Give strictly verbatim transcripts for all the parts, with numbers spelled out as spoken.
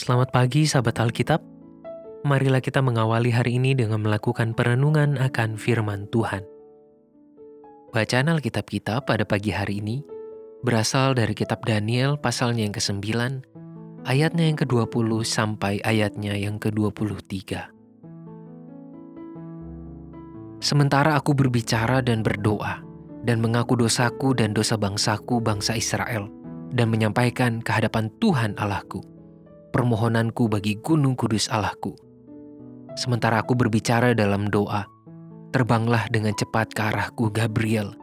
Selamat pagi sahabat Alkitab, marilah kita mengawali hari ini dengan melakukan perenungan akan firman Tuhan. Bacaan Alkitab kita pada pagi hari ini berasal dari kitab Daniel pasalnya yang kesembilan, ayatnya yang kedua puluh sampai ayatnya yang kedua puluh tiga. Sementara aku berbicara dan berdoa, dan mengaku dosaku dan dosa bangsaku bangsa Israel, dan menyampaikan ke hadapan Tuhan Allahku permohonanku bagi gunung kudus Allahku. Sementara aku berbicara dalam doa, terbanglah dengan cepat ke arahku Gabriel,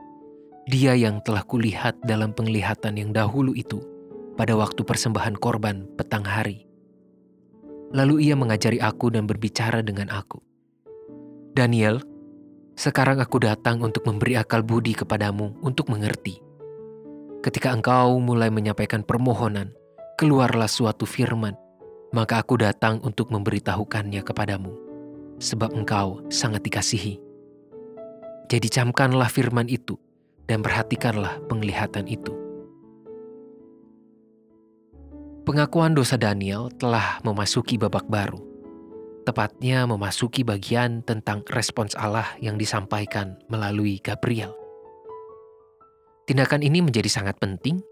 dia yang telah kulihat dalam penglihatan yang dahulu itu pada waktu persembahan korban petang hari. Lalu ia mengajari aku dan berbicara dengan aku, Daniel, sekarang aku datang untuk memberi akal budi kepadamu untuk mengerti. Ketika engkau mulai menyampaikan permohonan, keluarlah suatu firman, maka aku datang untuk memberitahukannya kepadamu, sebab engkau sangat dikasihi. Jadi camkanlah firman itu, dan perhatikanlah penglihatan itu. Pengakuan dosa Daniel telah memasuki babak baru, tepatnya memasuki bagian tentang respons Allah yang disampaikan melalui Gabriel. Tindakan ini menjadi sangat penting,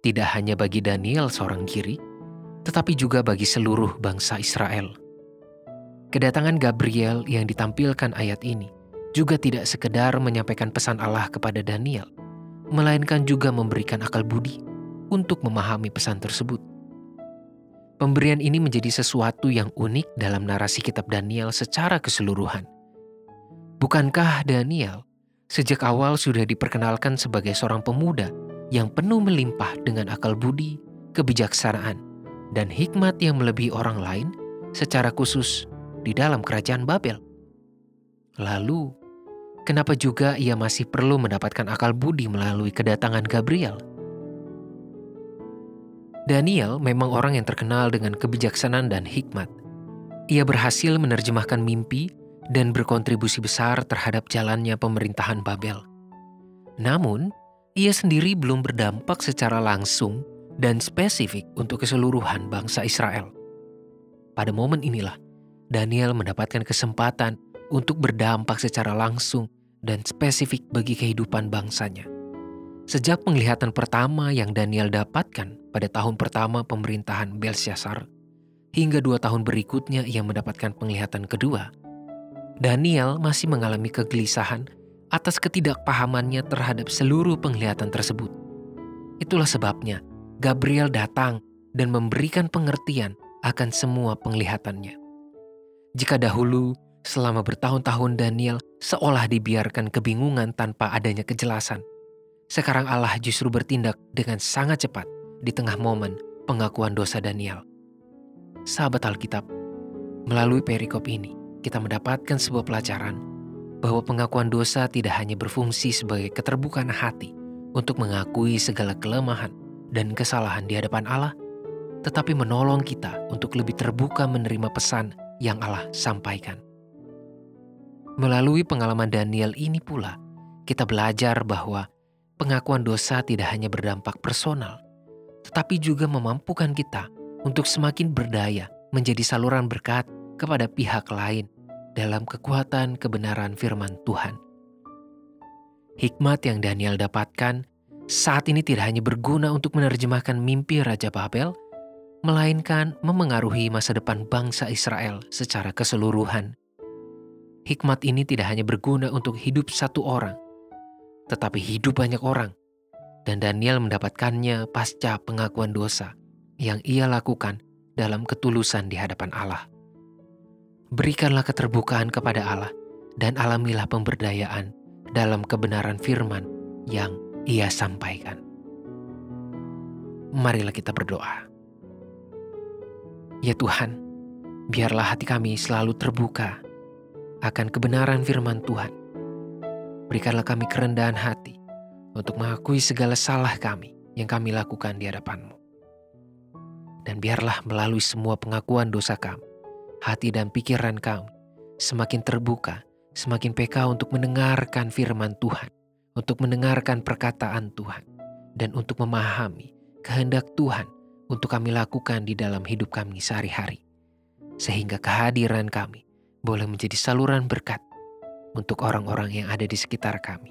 tidak hanya bagi Daniel seorang diri, tetapi juga bagi seluruh bangsa Israel. Kedatangan Gabriel yang ditampilkan ayat ini juga tidak sekedar menyampaikan pesan Allah kepada Daniel, melainkan juga memberikan akal budi untuk memahami pesan tersebut. Pemberian ini menjadi sesuatu yang unik dalam narasi kitab Daniel secara keseluruhan. Bukankah Daniel sejak awal sudah diperkenalkan sebagai seorang pemuda yang penuh melimpah dengan akal budi, kebijaksanaan, dan hikmat yang melebihi orang lain secara khusus di dalam kerajaan Babel? Lalu, kenapa juga ia masih perlu mendapatkan akal budi melalui kedatangan Gabriel? Daniel memang orang yang terkenal dengan kebijaksanaan dan hikmat. Ia berhasil menerjemahkan mimpi dan berkontribusi besar terhadap jalannya pemerintahan Babel. Namun, ia sendiri belum berdampak secara langsung dan spesifik untuk keseluruhan bangsa Israel. Pada momen inilah, Daniel mendapatkan kesempatan untuk berdampak secara langsung dan spesifik bagi kehidupan bangsanya. Sejak penglihatan pertama yang Daniel dapatkan pada tahun pertama pemerintahan Belsyasar, hingga dua tahun berikutnya ia mendapatkan penglihatan kedua, Daniel masih mengalami kegelisahan atas ketidakpahamannya terhadap seluruh penglihatan tersebut. Itulah sebabnya Gabriel datang dan memberikan pengertian akan semua penglihatannya. Jika dahulu, selama bertahun-tahun Daniel seolah dibiarkan kebingungan tanpa adanya kejelasan, sekarang Allah justru bertindak dengan sangat cepat di tengah momen pengakuan dosa Daniel. Sahabat Alkitab, melalui perikop ini, kita mendapatkan sebuah pelajaran bahwa pengakuan dosa tidak hanya berfungsi sebagai keterbukaan hati untuk mengakui segala kelemahan dan kesalahan di hadapan Allah, tetapi menolong kita untuk lebih terbuka menerima pesan yang Allah sampaikan. Melalui pengalaman Daniel ini pula, kita belajar bahwa pengakuan dosa tidak hanya berdampak personal, tetapi juga memampukan kita untuk semakin berdaya menjadi saluran berkat kepada pihak lain dalam kekuatan kebenaran firman Tuhan. Hikmat yang Daniel dapatkan saat ini tidak hanya berguna untuk menerjemahkan mimpi Raja Babel, melainkan memengaruhi masa depan bangsa Israel secara keseluruhan. Hikmat ini tidak hanya berguna untuk hidup satu orang, tetapi hidup banyak orang. Dan Daniel mendapatkannya pasca pengakuan dosa yang ia lakukan dalam ketulusan di hadapan Allah. Berikanlah keterbukaan kepada Allah dan alamilah pemberdayaan dalam kebenaran firman yang ia sampaikan. Marilah kita berdoa. Ya Tuhan, biarlah hati kami selalu terbuka akan kebenaran firman Tuhan. Berikanlah kami kerendahan hati untuk mengakui segala salah kami yang kami lakukan di hadapan-Mu. Dan biarlah melalui semua pengakuan dosa kami, hati dan pikiran kami semakin terbuka, semakin peka untuk mendengarkan firman Tuhan, untuk mendengarkan perkataan Tuhan, dan untuk memahami kehendak Tuhan untuk kami lakukan di dalam hidup kami sehari-hari, sehingga kehadiran kami boleh menjadi saluran berkat untuk orang-orang yang ada di sekitar kami.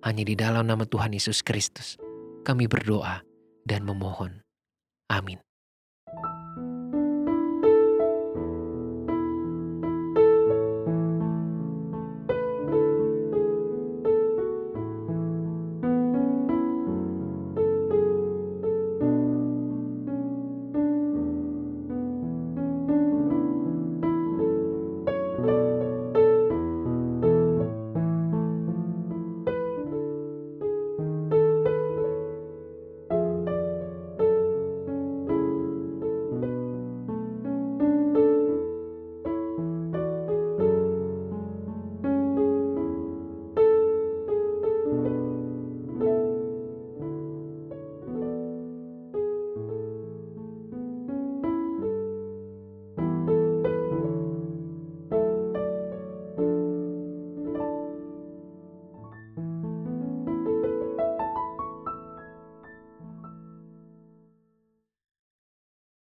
Hanya di dalam nama Tuhan Yesus Kristus, kami berdoa dan memohon. Amin.